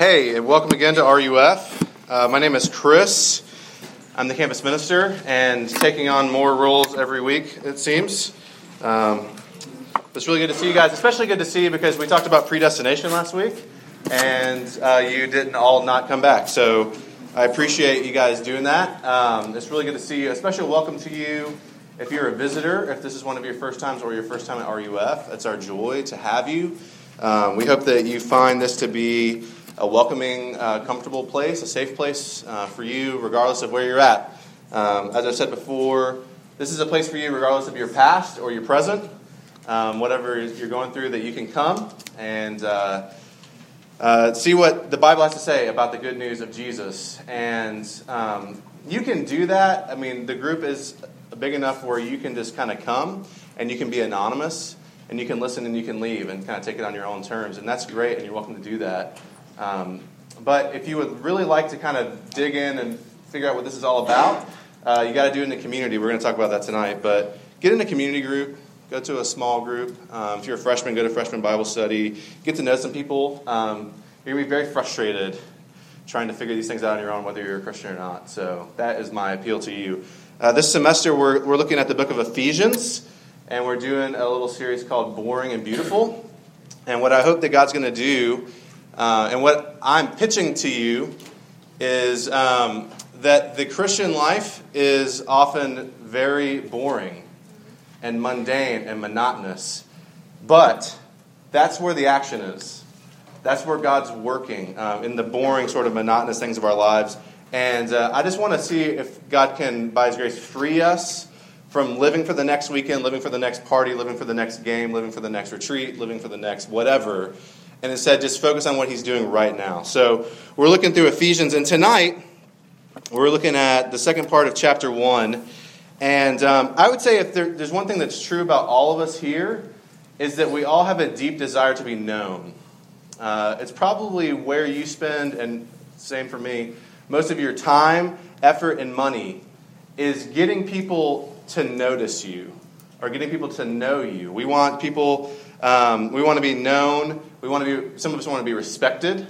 Hey, and welcome again to RUF. My name is Chris. I'm the campus minister and taking on more roles every week, it seems. It's really good to see you guys, especially good to see you because we talked about predestination last week, and you didn't all not come back. So I appreciate you guys doing that. It's really good to see you. A special welcome to you if you're a visitor, if this is one of your first times or your first time at RUF. It's our joy to have you. We hope that you find this to be a welcoming, comfortable place, a safe place for you, regardless of where you're at. As I said before, this is a place for you, regardless of your past or your present, whatever you're going through, that you can come and see what the Bible has to say about the good news of Jesus. And you can do that. I mean, the group is big enough where you can just kind of come and you can be anonymous and you can listen and you can leave and kind of take it on your own terms. And that's great, and you're welcome to do that. But if you would really like to kind of dig in and figure out what this is all about, you got to do it in the community. We're going to talk about that tonight. But get in a community group. Go to a small group. If you're a freshman, go to freshman Bible study. Get to know some people. You're going to be very frustrated trying to figure these things out on your own, whether you're a Christian or not. So that is my appeal to you. This semester, we're looking at the book of Ephesians, and we're doing a little series called Boring and Beautiful. And what I hope that God's going to do and what I'm pitching to you is that the Christian life is often very boring and mundane and monotonous. But that's where the action is. That's where God's working, in the boring sort of monotonous things of our lives. And I just want to see if God can, by His grace, free us from living for the next weekend, living for the next party, living for the next game, living for the next retreat, living for the next whatever, and instead just focus on what He's doing right now. So we're looking through Ephesians, and tonight we're looking at the second part of chapter 1. And I would say if there's one thing that's true about all of us here is that we all have a deep desire to be known. It's probably where you spend, and same for me, most of your time, effort, and money is getting people to notice you or getting people to know you. We want people... we want to be known. We want to be. Some of us want to be respected.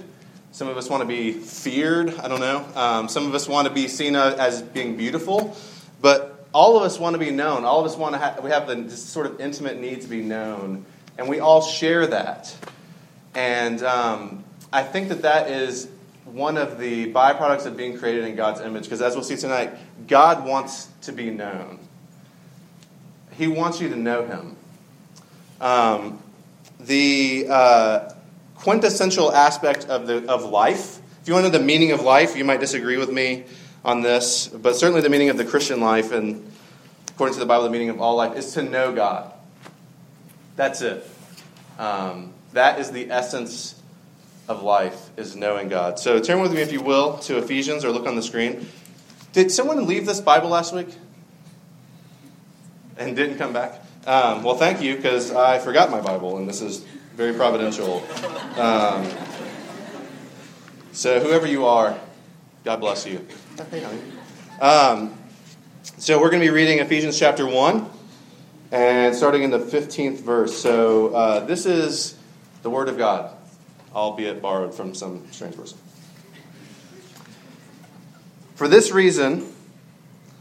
Some of us want to be feared. I don't know. Some of us want to be seen as being beautiful. But all of us want to be known. All of us want to. We have this sort of intimate need to be known, and we all share that. And I think that is one of the byproducts of being created in God's image. Because as we'll see tonight, God wants to be known. He wants you to know Him. The quintessential aspect of life, if you want to know the meaning of life, you might disagree with me on this, but certainly the meaning of the Christian life, and according to the Bible, the meaning of all life, is to know God. That's it. That is the essence of life, is knowing God. So turn with me, if you will, to Ephesians, or look on the screen. Did someone leave this Bible last week and didn't come back? Well, thank you, because I forgot my Bible, and this is very providential. So whoever you are, God bless you. So we're going to be reading Ephesians chapter 1, and starting in the 15th verse. So this is the Word of God, albeit borrowed from some strange person. For this reason...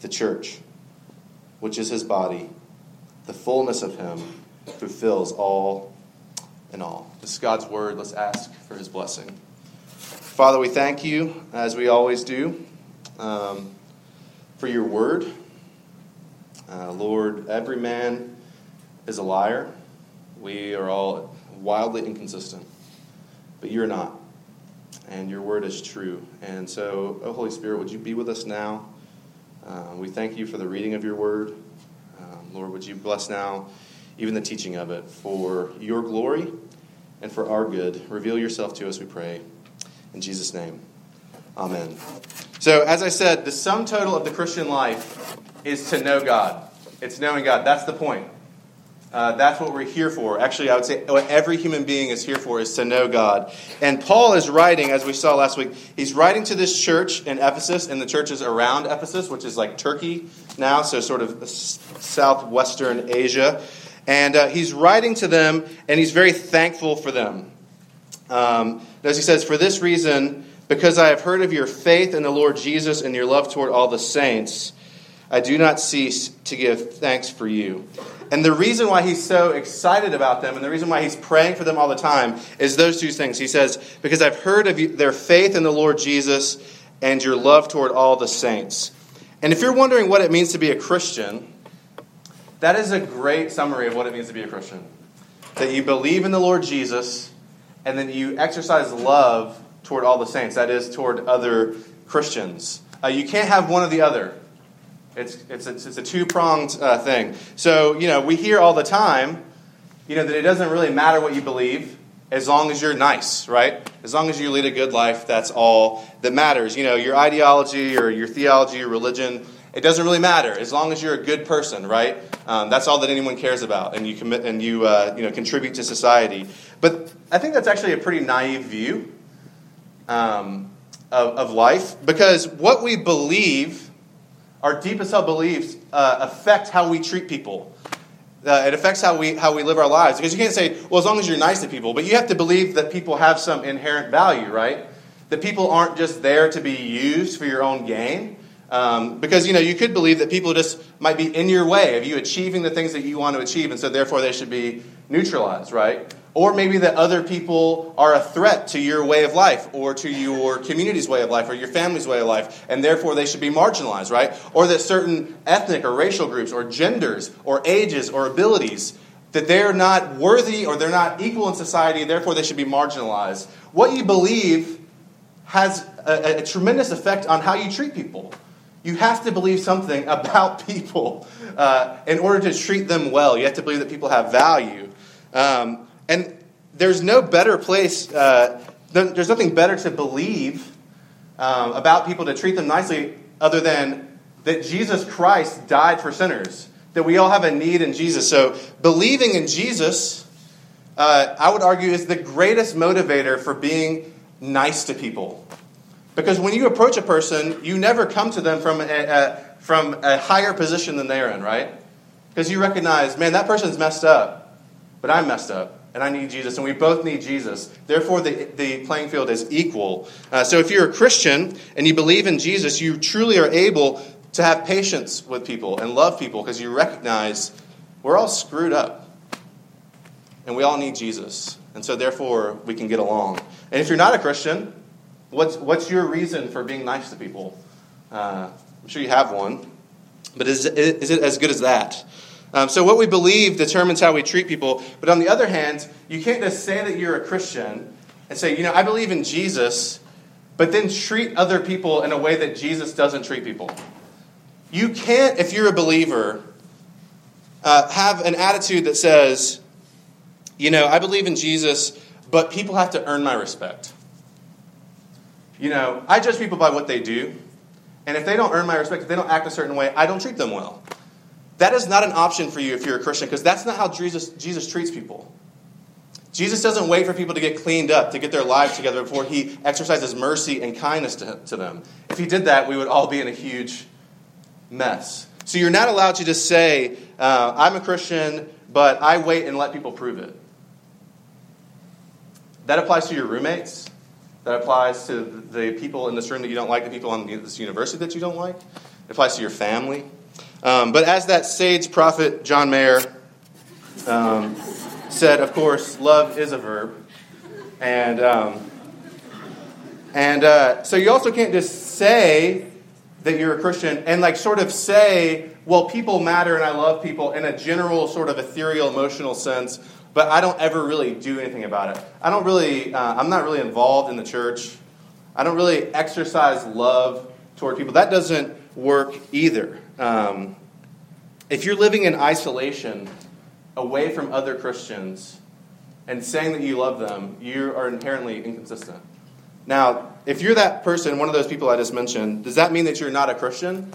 the church, which is His body, the fullness of Him who fills all in all. This is God's word. Let's ask for His blessing. Father, we thank you, as we always do, for your word. Lord, every man is a liar. We are all wildly inconsistent, but you're not, and your word is true. And so, oh, Holy Spirit, would you be with us now? We thank you for the reading of your word. Lord, would you bless now even the teaching of it for your glory and for our good. Reveal yourself to us, we pray. In Jesus' name, amen. So, as I said, the sum total of the Christian life is to know God. It's knowing God. That's the point. That's what we're here for. Actually, I would say what every human being is here for is to know God. And Paul is writing, as we saw last week, he's writing to this church in Ephesus and the churches around Ephesus, which is like Turkey now, so sort of southwestern Asia. And he's writing to them, and he's very thankful for them. As he says, for this reason, because I have heard of your faith in the Lord Jesus and your love toward all the saints, I do not cease to give thanks for you. And the reason why he's so excited about them and the reason why he's praying for them all the time is those two things. He says, because I've heard of their faith in the Lord Jesus and your love toward all the saints. And if you're wondering what it means to be a Christian, that is a great summary of what it means to be a Christian. That you believe in the Lord Jesus, and then you exercise love toward all the saints. That is, toward other Christians. You can't have one or the other. It's a two-pronged thing. So, we hear all the time, that it doesn't really matter what you believe as long as you're nice, right? As long as you lead a good life, that's all that matters. Your ideology or your theology or religion, it doesn't really matter as long as you're a good person, right? That's all that anyone cares about, and you commit and you contribute to society. But I think that's actually a pretty naive view of life, because what we believe, our deepest held beliefs, affect how we treat people. It affects how we live our lives, because you can't say, well, as long as you're nice to people, but you have to believe that people have some inherent value, right? That people aren't just there to be used for your own gain. Because, you could believe that people just might be in your way of you achieving the things that you want to achieve, and so therefore they should be neutralized, right? Or maybe that other people are a threat to your way of life or to your community's way of life or your family's way of life, and therefore they should be marginalized, right? Or that certain ethnic or racial groups or genders or ages or abilities, that they're not worthy or they're not equal in society, therefore they should be marginalized. What you believe has a tremendous effect on how you treat people. You have to believe something about people in order to treat them well. You have to believe that people have value. And there's no better place, there's nothing better to believe about people to treat them nicely other than that Jesus Christ died for sinners, that we all have a need in Jesus. So believing in Jesus, I would argue, is the greatest motivator for being nice to people. Because when you approach a person, you never come to them from a higher position than they're in, right? Because you recognize, man, that person's messed up, but I'm messed up, and I need Jesus, and we both need Jesus. Therefore, the playing field is equal. So if you're a Christian and you believe in Jesus, you truly are able to have patience with people and love people, because you recognize we're all screwed up, and we all need Jesus. And so therefore, we can get along. And if you're not a Christian, What's your reason for being nice to people? I'm sure you have one, but is it as good as that? So what we believe determines how we treat people. But on the other hand, you can't just say that you're a Christian and say, I believe in Jesus, but then treat other people in a way that Jesus doesn't treat people. You can't, if you're a believer, have an attitude that says, I believe in Jesus, but people have to earn my respect. I judge people by what they do, and if they don't earn my respect, if they don't act a certain way, I don't treat them well. That is not an option for you if you're a Christian, because that's not how Jesus treats people. Jesus doesn't wait for people to get cleaned up, to get their lives together before he exercises mercy and kindness to them. If he did that, we would all be in a huge mess. So you're not allowed to just say, I'm a Christian, but I wait and let people prove it. That applies to your roommates. That applies to the people in this room that you don't like, the people on this university that you don't like. It applies to your family. But as that sage prophet John Mayer said, of course, love is a verb. And And so you also can't just say that you're a Christian and like sort of say, well, people matter and I love people in a general sort of ethereal, emotional sense, but I don't ever really do anything about it. I don't really, I'm not really involved in the church. I don't really exercise love toward people. That doesn't work either. If you're living in isolation away from other Christians and saying that you love them, you are inherently inconsistent. Now, if you're that person, one of those people I just mentioned, does that mean that you're not a Christian?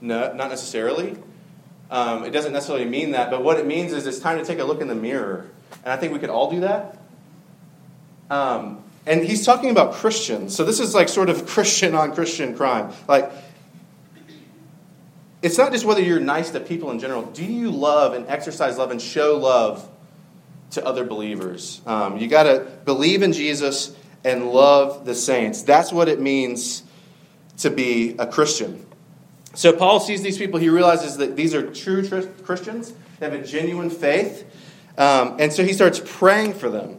No, not necessarily. It doesn't necessarily mean that, but what it means is it's time to take a look in the mirror. And I think we could all do that. And he's talking about Christians. So this is like sort of Christian on Christian crime. Like, it's not just whether you're nice to people in general. Do you love and exercise love and show love to other believers? You got to believe in Jesus and love the saints. That's what it means to be a Christian. So Paul sees these people. He realizes that these are true Christians. They have a genuine faith. And so he starts praying for them.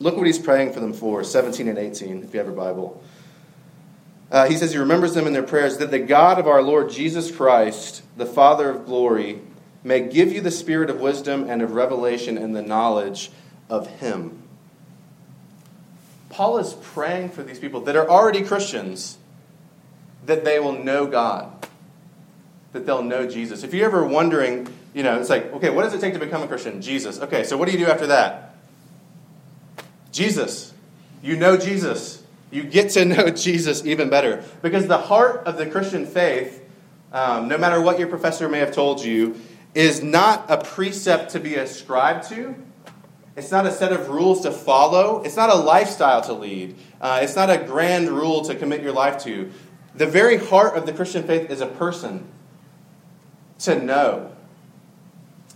Look what he's praying for them for, 17 and 18, if you have your Bible. He says he remembers them in their prayers, that the God of our Lord Jesus Christ, the Father of glory, may give you the spirit of wisdom and of revelation and the knowledge of him. Paul is praying for these people that are already Christians, that they will know God, that they'll know Jesus. If you're ever wondering, you know, it's like, okay, what does it take to become a Christian? Jesus. Okay, so what do you do after that? Jesus. You know Jesus. You get to know Jesus even better. Because the heart of the Christian faith, no matter what your professor may have told you, is not a precept to be ascribed to. It's not a set of rules to follow. It's not a lifestyle to lead. It's not a grand rule to commit your life to. The very heart of the Christian faith is a person to know.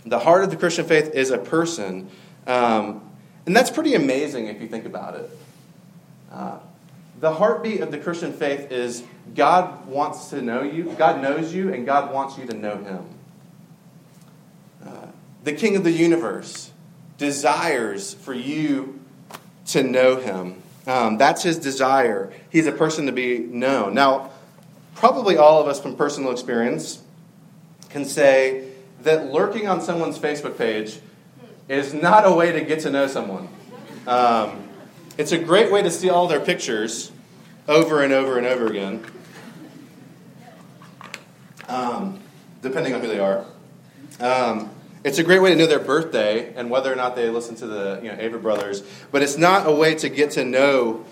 The heart of the Christian faith is a person. And that's pretty amazing if you think about it. The heartbeat of the Christian faith is God wants to know you, God knows you, and God wants you to know him. The King of the universe desires for you to know him. That's his desire. He's a person to be known. Now, probably all of us from personal experience can say that lurking on someone's Facebook page is not a way to get to know someone. It's a great way to see all their pictures over and over and over again, depending on who they are. It's a great way to know their birthday and whether or not they listen to the Avery Brothers, but it's not a way to get to know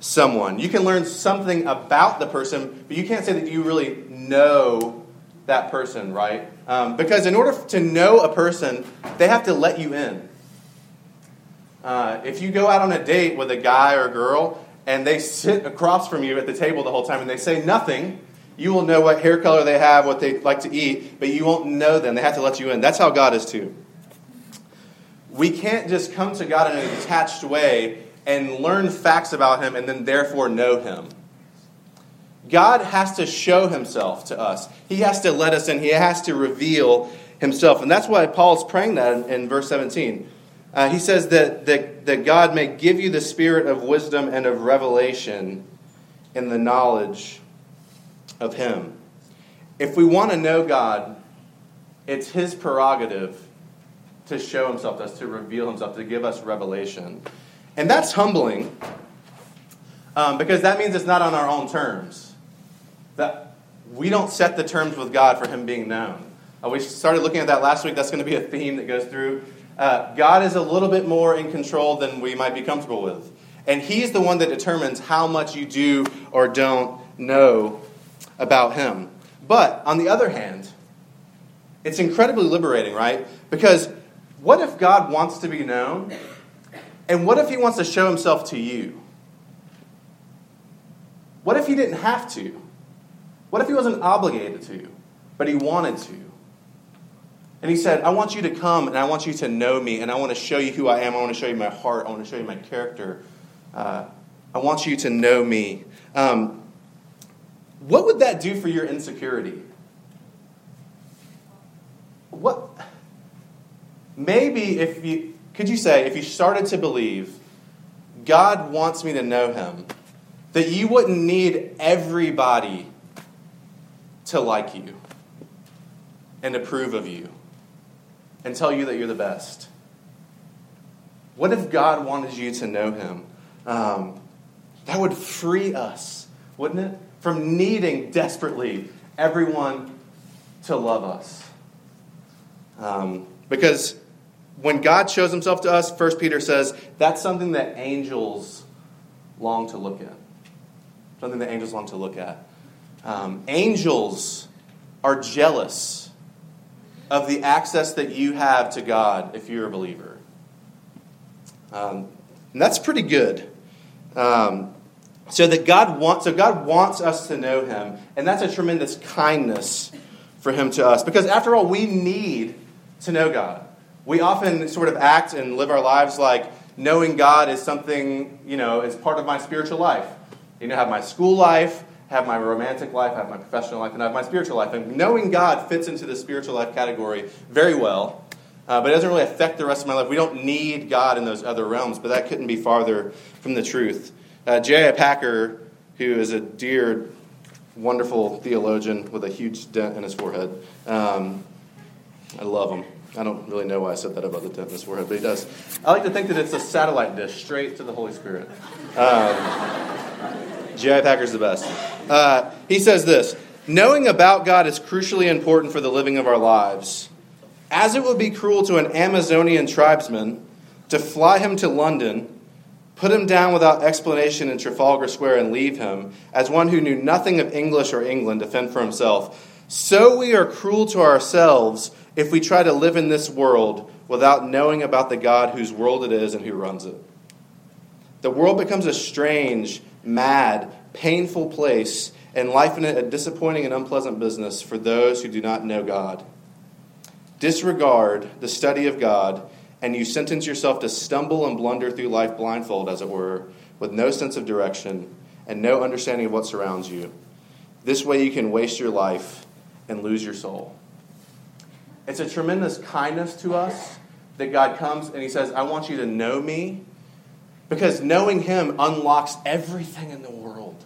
someone. You can learn something about the person, but you can't say that you really know that person, right? Because in order to know a person, they have to let you in. If you go out on a date with a guy or a girl and they sit across from you at the table the whole time and they say nothing, you will know what hair color they have, what they like to eat, but you won't know them. They have to let you in. That's how God is too. We can't just come to God in a detached way and learn facts about him and then therefore know him. God has to show himself to us. He has to let us in. He has to reveal himself. And that's why Paul's praying that in verse 17. He says that God may give you the spirit of wisdom and of revelation in the knowledge of him. If we want to know God, it's his prerogative to show himself to us, to reveal himself, to give us revelation. And that's humbling because that means it's not on our own terms. That we don't set the terms with God for him being known. We started looking at that last week. That's going to be a theme that goes through. God is a little bit more in control than we might be comfortable with. And he's the one that determines how much you do or don't know about him. But on the other hand, it's incredibly liberating, right? Because what if God wants to be known? And what if he wants to show himself to you? What if he didn't have to? What if he wasn't obligated to, but he wanted to? And he said, I want you to come and I want you to know me and I want to show you who I am. I want to show you my heart. I want to show you my character. I want you to know me. What would that do for your insecurity? Maybe if you started to believe, God wants me to know him, That you wouldn't need everybody to like you and approve of you and tell you that you're the best. What if God wanted you to know him? That would free us, wouldn't it? From needing desperately everyone to love us. Because when God shows himself to us, 1 Peter says, that's something that angels long to look at. Something that angels long to look at. Angels are jealous of the access that you have to God if you're a believer. And that's pretty good. So God wants us to know him, and that's a tremendous kindness for him to us. Because after all, we need to know God. We often sort of act and live our lives like knowing God is something, is part of my spiritual life. I have my school life, have my romantic life, have my professional life, and I have my spiritual life. And knowing God fits into the spiritual life category very well, but it doesn't really affect the rest of my life. We don't need God in those other realms, but that couldn't be farther from the truth. J.I. Packer, who is a dear, wonderful theologian with a huge dent in his forehead. I love him. I don't really know why I said that about the dent in his forehead, but he does. I like to think that it's a satellite dish straight to the Holy Spirit. J.I. Packer's the best. He says this: knowing about God is crucially important for the living of our lives. As it would be cruel to an Amazonian tribesman to fly him to London, put him down without explanation in Trafalgar Square and leave him, as one who knew nothing of English or England, to fend for himself, so we are cruel to ourselves if we try to live in this world without knowing about the God whose world it is and who runs it. The world becomes a strange, mad, painful place, and life in it a disappointing and unpleasant business for those who do not know God. Disregard the study of God, and you sentence yourself to stumble and blunder through life blindfold, as it were, with no sense of direction and no understanding of what surrounds you. This way you can waste your life and lose your soul. It's a tremendous kindness to us that God comes and he says, I want you to know me, because knowing him unlocks everything in the world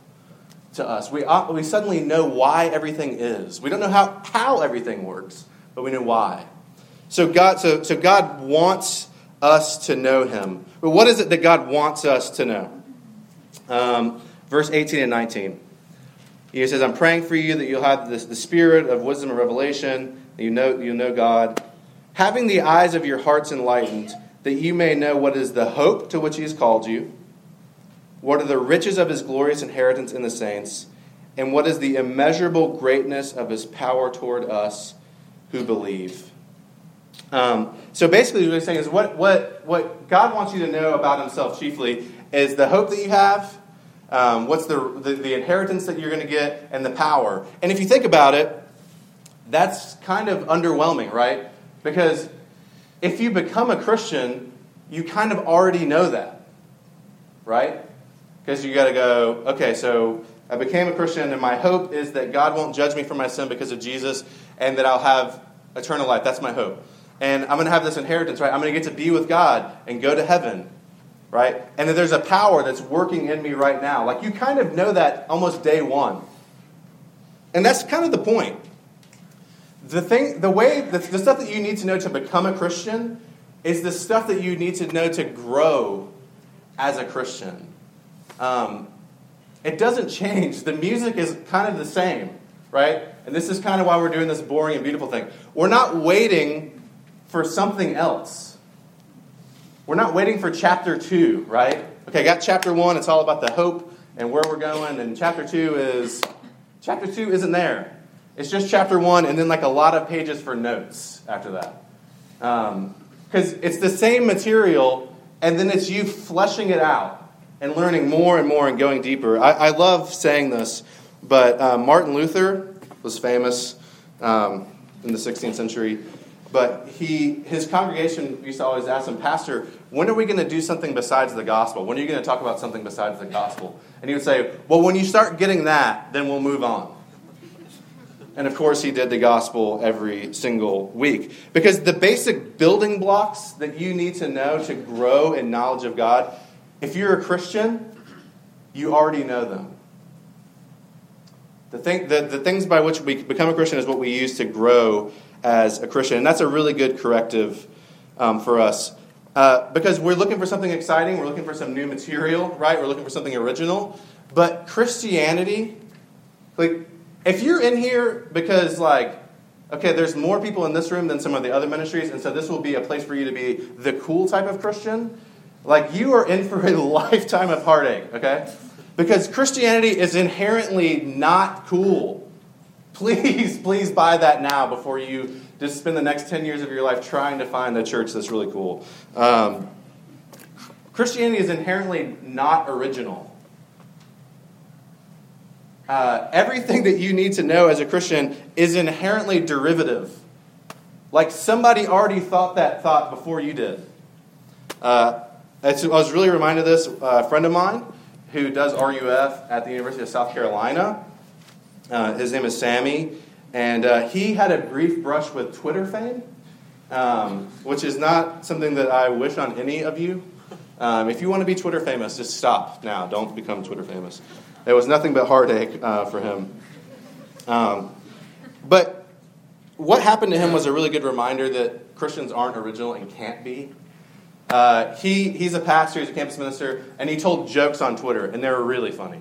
to us. We suddenly know why everything is. We don't know how everything works, but we know why. So God wants us to know him. But what is it that God wants us to know? Verse 18 and 19. He says, I'm praying for you that you'll have the spirit of wisdom and revelation, that you'll know God, having the eyes of your hearts enlightened, that you may know what is the hope to which he has called you, what are the riches of his glorious inheritance in the saints, and what is the immeasurable greatness of his power toward us who believe. So basically what he's saying is what God wants you to know about himself chiefly is the hope that you have, what's the inheritance that you're going to get, and the power. And if you think about it, that's kind of underwhelming, right? Because if you become a Christian, you kind of already know that, right? Because you got to go, okay, so I became a Christian and my hope is that God won't judge me for my sin because of Jesus and that I'll have eternal life. That's my hope. And I'm going to have this inheritance, right? I'm going to get to be with God and go to heaven, right? And that there's a power that's working in me right now. Like, you kind of know that almost day one. And that's kind of the point. The stuff that you need to know to become a Christian is the stuff that you need to know to grow as a Christian. It doesn't change. The music is kind of the same, right? And this is kind of why we're doing this boring and beautiful thing. We're not waiting for something else. We're not waiting for chapter 2, right? Okay, got chapter 1. It's all about the hope and where we're going. And chapter 2 isn't there. It's just chapter 1 and then like a lot of pages for notes after that. Because it's the same material and then it's you fleshing it out and learning more and more and going deeper. I love saying this, but Martin Luther was famous in the 16th century. But his congregation used to always ask him, Pastor, when are we going to do something besides the gospel? When are you going to talk about something besides the gospel? And he would say, well, when you start getting that, then we'll move on. And of course, he did the gospel every single week. Because the basic building blocks that you need to know to grow in knowledge of God, if you're a Christian, you already know them. The things by which we become a Christian is what we use to grow as a Christian. And that's a really good corrective for us. Because we're looking for something exciting. We're looking for some new material, right? We're looking for something original. But Christianity, like, if you're in here because, like, okay, there's more people in this room than some of the other ministries, and so this will be a place for you to be the cool type of Christian, like, you are in for a lifetime of heartache, okay? Because Christianity is inherently not cool. Please, please buy that now before you just spend the next 10 years of your life trying to find a church that's really cool. Christianity is inherently not original. Everything that you need to know as a Christian is inherently derivative. Like somebody already thought that thought before you did. I was really reminded of this. A friend of mine who does RUF at the University of South Carolina. His name is Sammy. And he had a brief brush with Twitter fame, which is not something that I wish on any of you. If you want to be Twitter famous, just stop now. Don't become Twitter famous. It was nothing but heartache for him. But what happened to him was a really good reminder that Christians aren't original and can't be. He's a pastor, he's a campus minister, and he told jokes on Twitter, and they were really funny.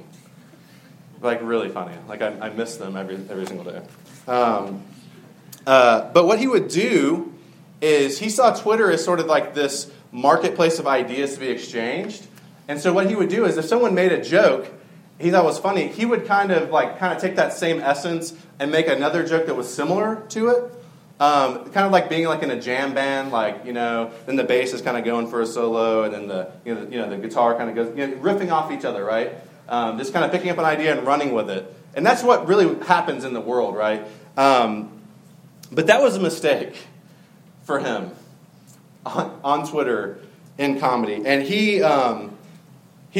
Like, really funny. Like, I miss them every single day. But what he would do is he saw Twitter as sort of like this marketplace of ideas to be exchanged. And so what he would do is if someone made a joke he thought was funny, he would kind of take that same essence and make another joke that was similar to it. Kind of like being like in a jam band, like, you know, then the bass is kind of going for a solo and then the guitar kind of goes, you know, riffing off each other, right? Just kind of picking up an idea and running with it. And that's what really happens in the world, right? But that was a mistake for him on Twitter in comedy. And he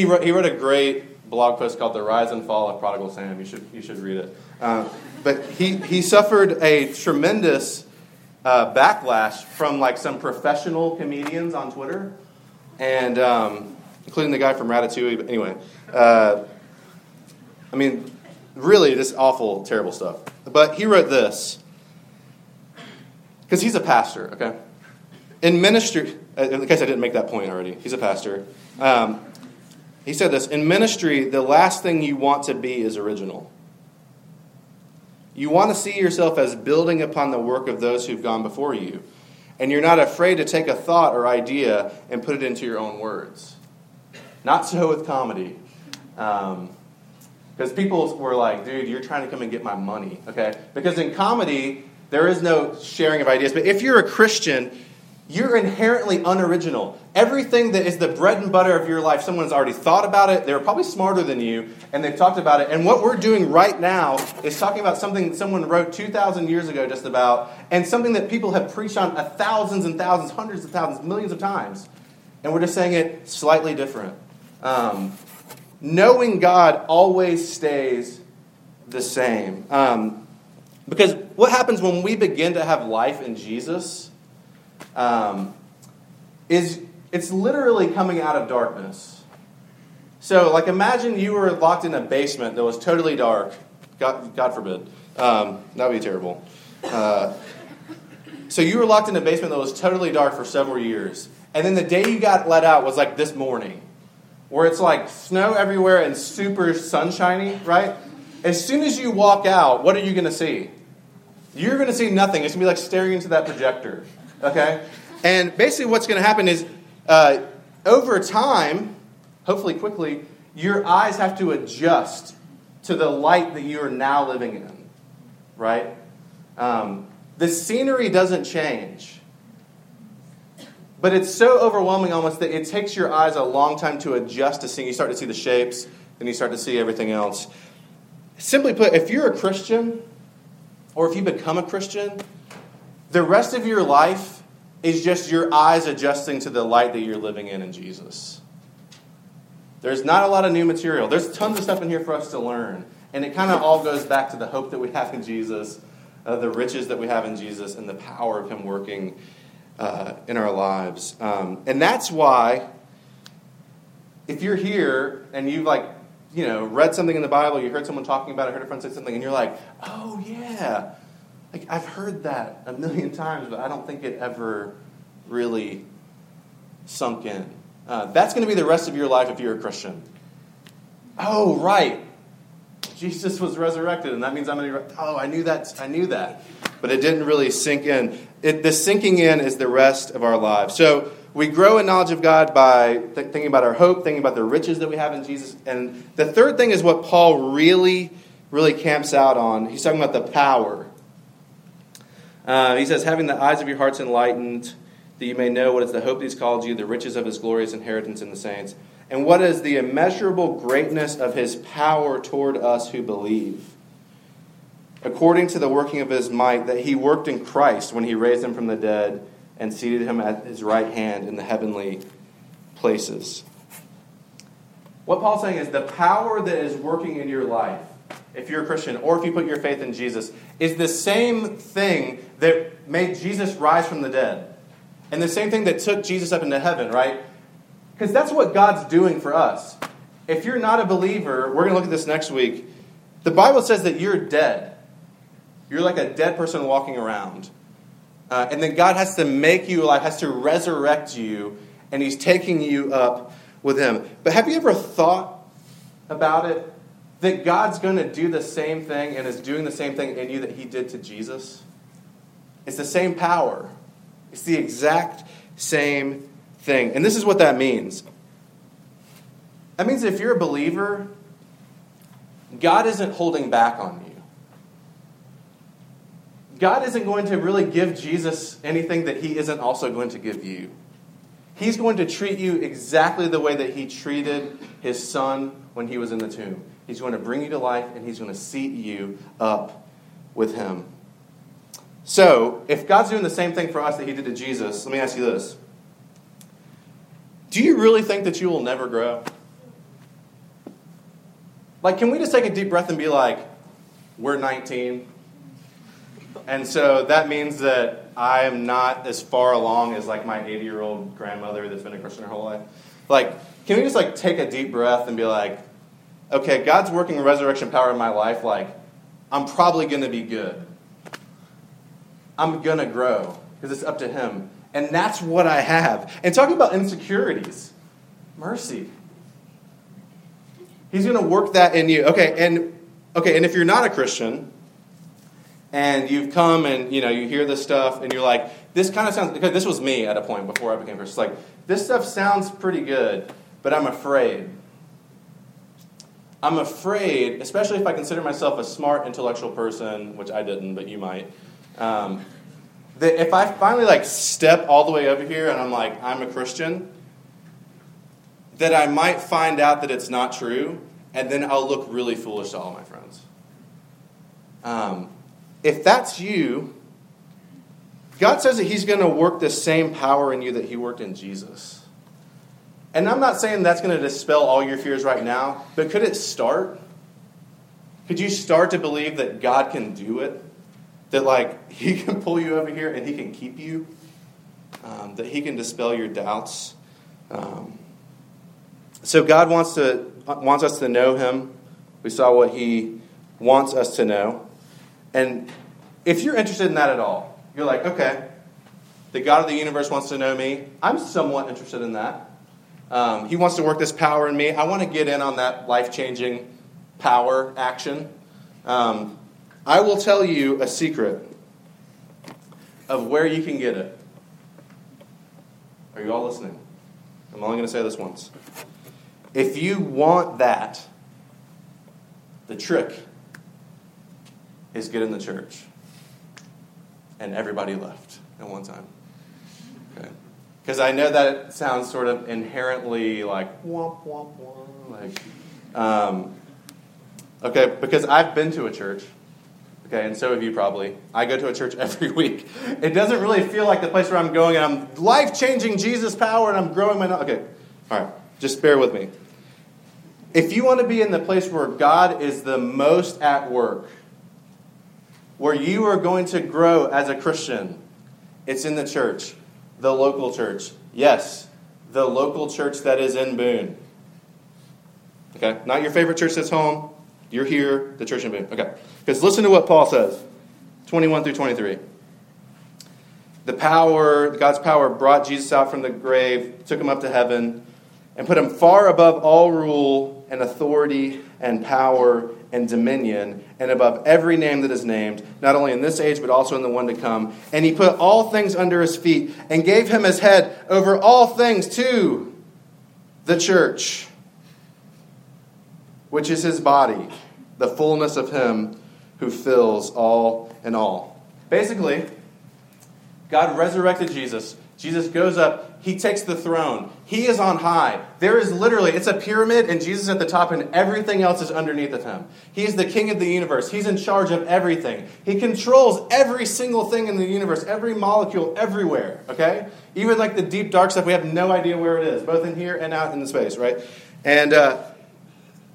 wrote a great blog post called The Rise and Fall of Prodigal Sam. You should read it. But he suffered a tremendous backlash from like some professional comedians on Twitter, and including the guy from Ratatouille. But anyway, I mean, really just awful, terrible stuff. But he wrote this. Because he's a pastor, okay? In ministry, in case I didn't make that point already, he's a pastor. He said this, in ministry, the last thing you want to be is original. You want to see yourself as building upon the work of those who've gone before you. And you're not afraid to take a thought or idea and put it into your own words. Not so with comedy. Because people were like, dude, you're trying to come and get my money, okay? Because in comedy, there is no sharing of ideas. But if you're a Christian, you're inherently unoriginal. Everything that is the bread and butter of your life, someone's already thought about it. They're probably smarter than you, and they've talked about it. And what we're doing right now is talking about something someone wrote 2,000 years ago just about, and something that people have preached on thousands and thousands, hundreds of thousands, millions of times. And we're just saying it slightly different. Knowing God always stays the same. Because what happens when we begin to have life in Jesus is it's literally coming out of darkness. So, like, imagine you were locked in a basement that was totally dark. God forbid. That would be terrible. So you were locked in a basement that was totally dark for several years. And then the day you got let out was, like, this morning, where it's, like, snow everywhere and super sunshiny, right? As soon as you walk out, what are you going to see? You're going to see nothing. It's going to be like staring into that projector, okay? And basically what's going to happen is over time, hopefully quickly, your eyes have to adjust to the light that you are now living in, right? The scenery doesn't change. But it's so overwhelming almost that it takes your eyes a long time to adjust to seeing. You start to see the shapes, then you start to see everything else. Simply put, if you're a Christian, or if you become a Christian, the rest of your life is just your eyes adjusting to the light that you're living in Jesus. There's not a lot of new material. There's tons of stuff in here for us to learn. And it kind of all goes back to the hope that we have in Jesus, the riches that we have in Jesus, and the power of Him working in our lives. And that's why, if you're here and you've, like, you know, read something in the Bible, you heard someone talking about it, heard a friend say something, and you're like, oh, yeah. Like, I've heard that a million times, but I don't think it ever really sunk in. That's going to be the rest of your life if you're a Christian. Oh, right. Jesus was resurrected, and that means I'm going to... Oh, I knew that. But it didn't really sink in. The sinking in is the rest of our lives. So we grow in knowledge of God by thinking about our hope, thinking about the riches that we have in Jesus. And the third thing is what Paul really, really camps out on. He's talking about the power. He says, having the eyes of your hearts enlightened, that you may know what is the hope that he's called you, the riches of his glorious inheritance in the saints, and what is the immeasurable greatness of his power toward us who believe, according to the working of his might, that he worked in Christ when he raised him from the dead and seated him at his right hand in the heavenly places. What Paul's saying is the power that is working in your life, if you're a Christian, or if you put your faith in Jesus, is the same thing that made Jesus rise from the dead. And the same thing that took Jesus up into heaven, right? Because that's what God's doing for us. If you're not a believer, we're going to look at this next week. The Bible says that you're dead. You're like a dead person walking around. And then God has to make you alive, has to resurrect you, and he's taking you up with him. But have you ever thought about it? That God's going to do the same thing and is doing the same thing in you that he did to Jesus? It's the same power. It's the exact same thing. And this is what that means. That means if you're a believer, God isn't holding back on you. God isn't going to really give Jesus anything that he isn't also going to give you. He's going to treat you exactly the way that he treated his son when he was in the tomb. He's going to bring you to life, and he's going to seat you up with him. So, if God's doing the same thing for us that he did to Jesus, let me ask you this. Do you really think that you will never grow? Like, can we just take a deep breath and be like, we're 19, and so that means that I am not as far along as, like, my 80-year-old grandmother that's been a Christian her whole life? Like, can we just, like, take a deep breath and be like, okay, God's working resurrection power in my life, like, I'm probably going to be good. I'm going to grow, because it's up to him. And that's what I have. And talking about insecurities, mercy. He's going to work that in you. Okay, and if you're not a Christian, and you've come and, you know, you hear this stuff, and you're like, this kind of sounds, because this was me at a point before I became a Christian, like, this stuff sounds pretty good, but I'm afraid. I'm afraid, especially if I consider myself a smart intellectual person, which I didn't, but you might, that if I finally like step all the way over here and I'm like, I'm a Christian, that I might find out that it's not true, and then I'll look really foolish to all my friends. If that's you, God says that he's going to work the same power in you that he worked in Jesus. And I'm not saying that's going to dispel all your fears right now, but could it start? Could you start to believe that God can do it? That, like, he can pull you over here and he can keep you? That he can dispel your doubts? So God wants us to know him. We saw what he wants us to know. And if you're interested in that at all, you're like, okay, the God of the universe wants to know me. I'm somewhat interested in that. He wants to work this power in me. I want to get in on that life-changing power action. I will tell you a secret of where you can get it. Are you all listening? I'm only going to say this once. If you want that, the trick is get in the church. And everybody left at one time. Okay. Because I know that it sounds sort of inherently like, womp, womp, womp. Like, okay, because I've been to a church, okay, and so have you probably. I go to a church every week. It doesn't really feel like the place where I'm going and I'm life-changing Jesus power and I'm growing my knowledge. Okay, all right, just bear with me. If you want to be in the place where God is the most at work, where you are going to grow as a Christian, it's in the church. The local church. Yes, the local church that is in Boone. Okay? Not your favorite church that's home. You're here, the church in Boone. Okay. Because listen to what Paul says, 21 through 23. God's power brought Jesus out from the grave, took him up to heaven, and put him far above all rule and authority and power and dominion, and above every name that is named, not only in this age, but also in the one to come. And he put all things under his feet and gave him his head over all things to the church, which is his body, the fullness of him who fills all in all. Basically, God resurrected Jesus. Jesus goes up. He takes the throne. He is on high. There is literally, it's a pyramid, and Jesus at the top, and everything else is underneath of him. He is the king of the universe. He's in charge of everything. He controls every single thing in the universe, every molecule, everywhere, okay? Even like the deep, dark stuff, we have no idea where it is, both in here and out in the space, right? And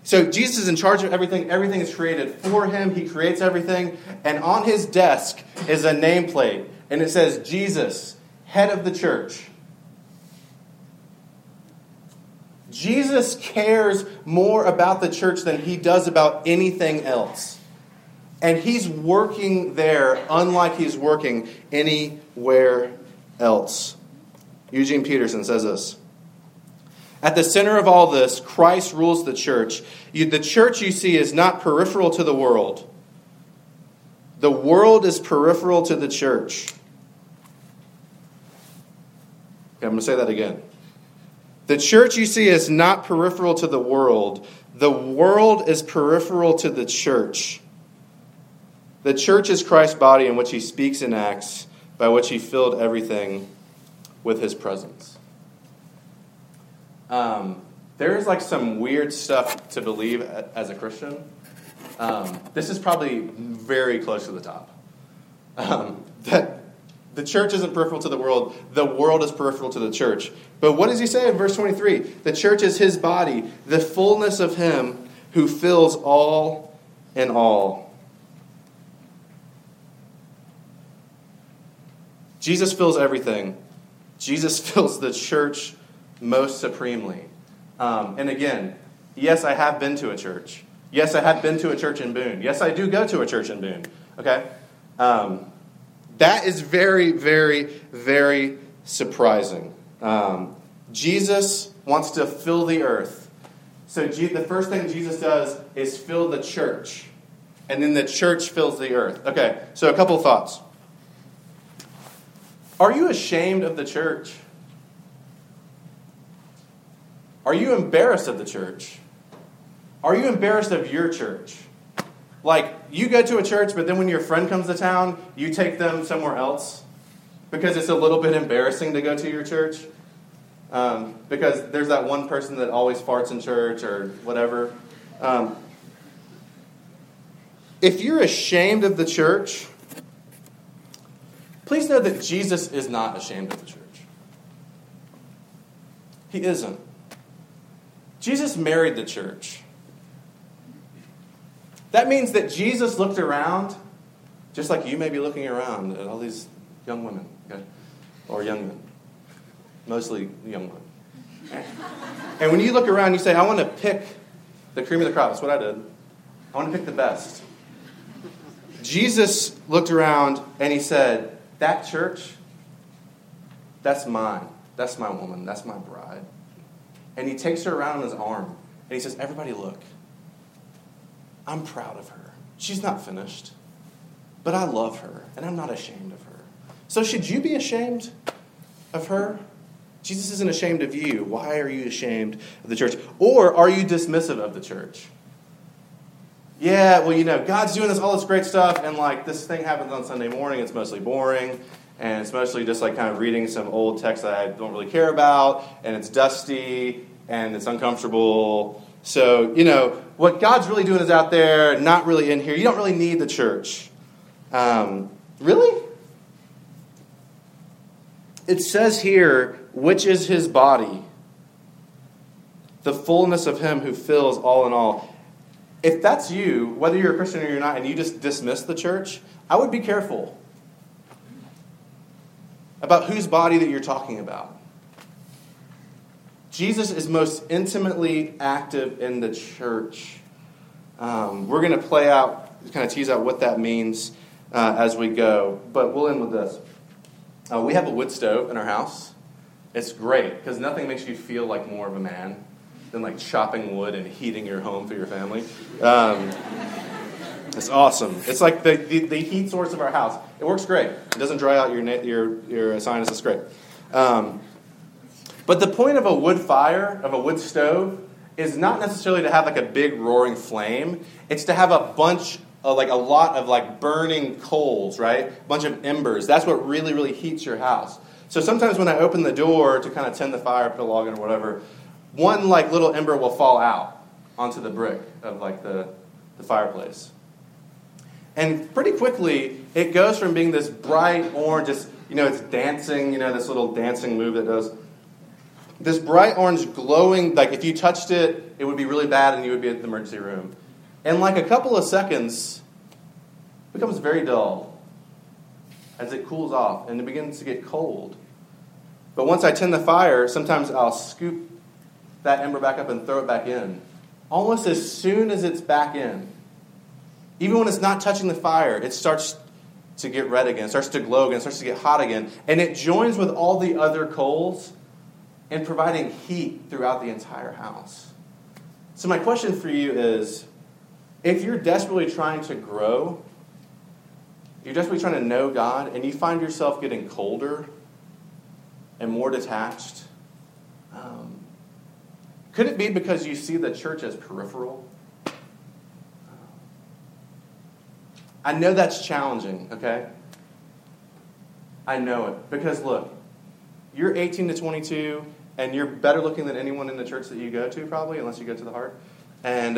so Jesus is in charge of everything. Everything is created for him. He creates everything. And on his desk is a nameplate, and it says, Jesus, head of the church. Jesus cares more about the church than he does about anything else. And he's working there unlike he's working anywhere else. Eugene Peterson says this. At the center of all this, Christ rules the church. The church you see is not peripheral to the world. The world is peripheral to the church. Okay, I'm going to say that again. The church you see is not peripheral to the world. The world is peripheral to the church. The church is Christ's body in which he speaks and acts, by which he filled everything with his presence. There is like some weird stuff to believe as a Christian. This is probably very close to the top. That the church isn't peripheral to the world is peripheral to the church. But what does he say in verse 23? The church is his body, the fullness of him who fills all in all. Jesus fills everything. Jesus fills the church most supremely. And again, yes, I have been to a church. Yes, I have been to a church in Boone. Yes, I do go to a church in Boone. Okay? That is very, very, very surprising. Jesus wants to fill the earth. So the first thing Jesus does is fill the church. And then the church fills the earth. Okay, so a couple thoughts. Are you ashamed of the church? Are you embarrassed of the church? Are you embarrassed of your church? Like, you go to a church, but then when your friend comes to town, you take them somewhere else because it's a little bit embarrassing to go to your church because there's that one person that always farts in church or whatever. If you're ashamed of the church, please know that Jesus is not ashamed of the church. He isn't. Jesus married the church. That means that Jesus looked around, just like you may be looking around at all these young women, okay? Or young men, mostly young women. And when you look around, you say, I want to pick the cream of the crop. That's what I did. I want to pick the best. Jesus looked around and he said, that church, that's mine. That's my woman. That's my bride. And he takes her around on his arm and he says, everybody look. I'm proud of her. She's not finished. But I love her, and I'm not ashamed of her. So should you be ashamed of her? Jesus isn't ashamed of you. Why are you ashamed of the church? Or are you dismissive of the church? Yeah, well, God's doing all this great stuff, and like this thing happens on Sunday morning. It's mostly boring, and it's mostly just like kind of reading some old text that I don't really care about, and it's dusty, and it's uncomfortable. So, what God's really doing is out there, not really in here. You don't really need the church. Really? It says here, which is his body, the fullness of him who fills all in all. If that's you, whether you're a Christian or you're not, and you just dismiss the church, I would be careful about whose body that you're talking about. Jesus is most intimately active in the church. We're going to play out, kind of tease out what that means as we go, but we'll end with this. We have a wood stove in our house. It's great, because nothing makes you feel like more of a man than like chopping wood and heating your home for your family. It's awesome. It's like the heat source of our house. It works great. It doesn't dry out your sinus. It's great. But the point of a wood fire, of a wood stove, is not necessarily to have like a big roaring flame. It's to have a bunch of like a lot of like burning coals, right? A bunch of embers. That's what really, really heats your house. So sometimes when I open the door to kind of tend the fire, put a log in or whatever, one like little ember will fall out onto the brick of like the fireplace. And pretty quickly, it goes from being this bright orange, just, you know, it's dancing, you know, this little dancing move that does. This bright orange glowing, like if you touched it, it would be really bad and you would be at the emergency room. In like a couple of seconds, it becomes very dull as it cools off and it begins to get cold. But once I tend the fire, sometimes I'll scoop that ember back up and throw it back in. Almost as soon as it's back in, even when it's not touching the fire, it starts to get red again, starts to glow again, starts to get hot again. And it joins with all the other coals in providing heat throughout the entire house. So my question for you is, if you're desperately trying to grow, you're desperately trying to know God, and you find yourself getting colder and more detached, could it be because you see the church as peripheral? I know that's challenging, okay? I know it. Because look, you're 18 to 22, and you're better looking than anyone in the church that you go to, probably, unless you go to the Heart. And,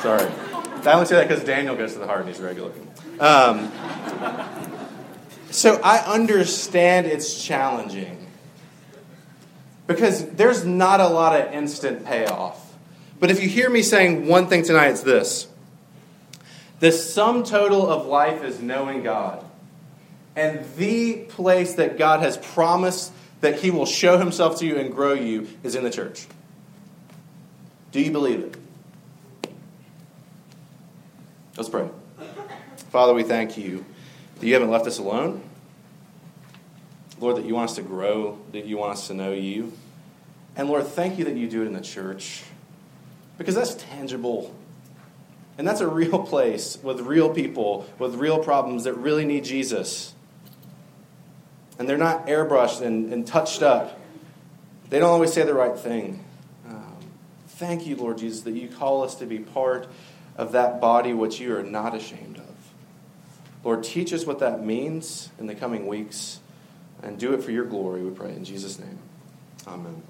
sorry. I only say that because Daniel goes to the Heart, and he's regular looking. So I understand it's challenging. Because there's not a lot of instant payoff. But if you hear me saying one thing tonight, it's this. The sum total of life is knowing God. And the place that God has promised that he will show himself to you and grow you is in the church. Do you believe it? Let's pray. Father, we thank you that you haven't left us alone. Lord, that you want us to grow, that you want us to know you. And Lord, thank you that you do it in the church. Because that's tangible. And that's a real place with real people, with real problems that really need Jesus. And they're not airbrushed and touched up. They don't always say the right thing. Thank you, Lord Jesus, that you call us to be part of that body which you are not ashamed of. Lord, teach us what that means in the coming weeks. And do it for your glory, we pray in Jesus' name. Amen.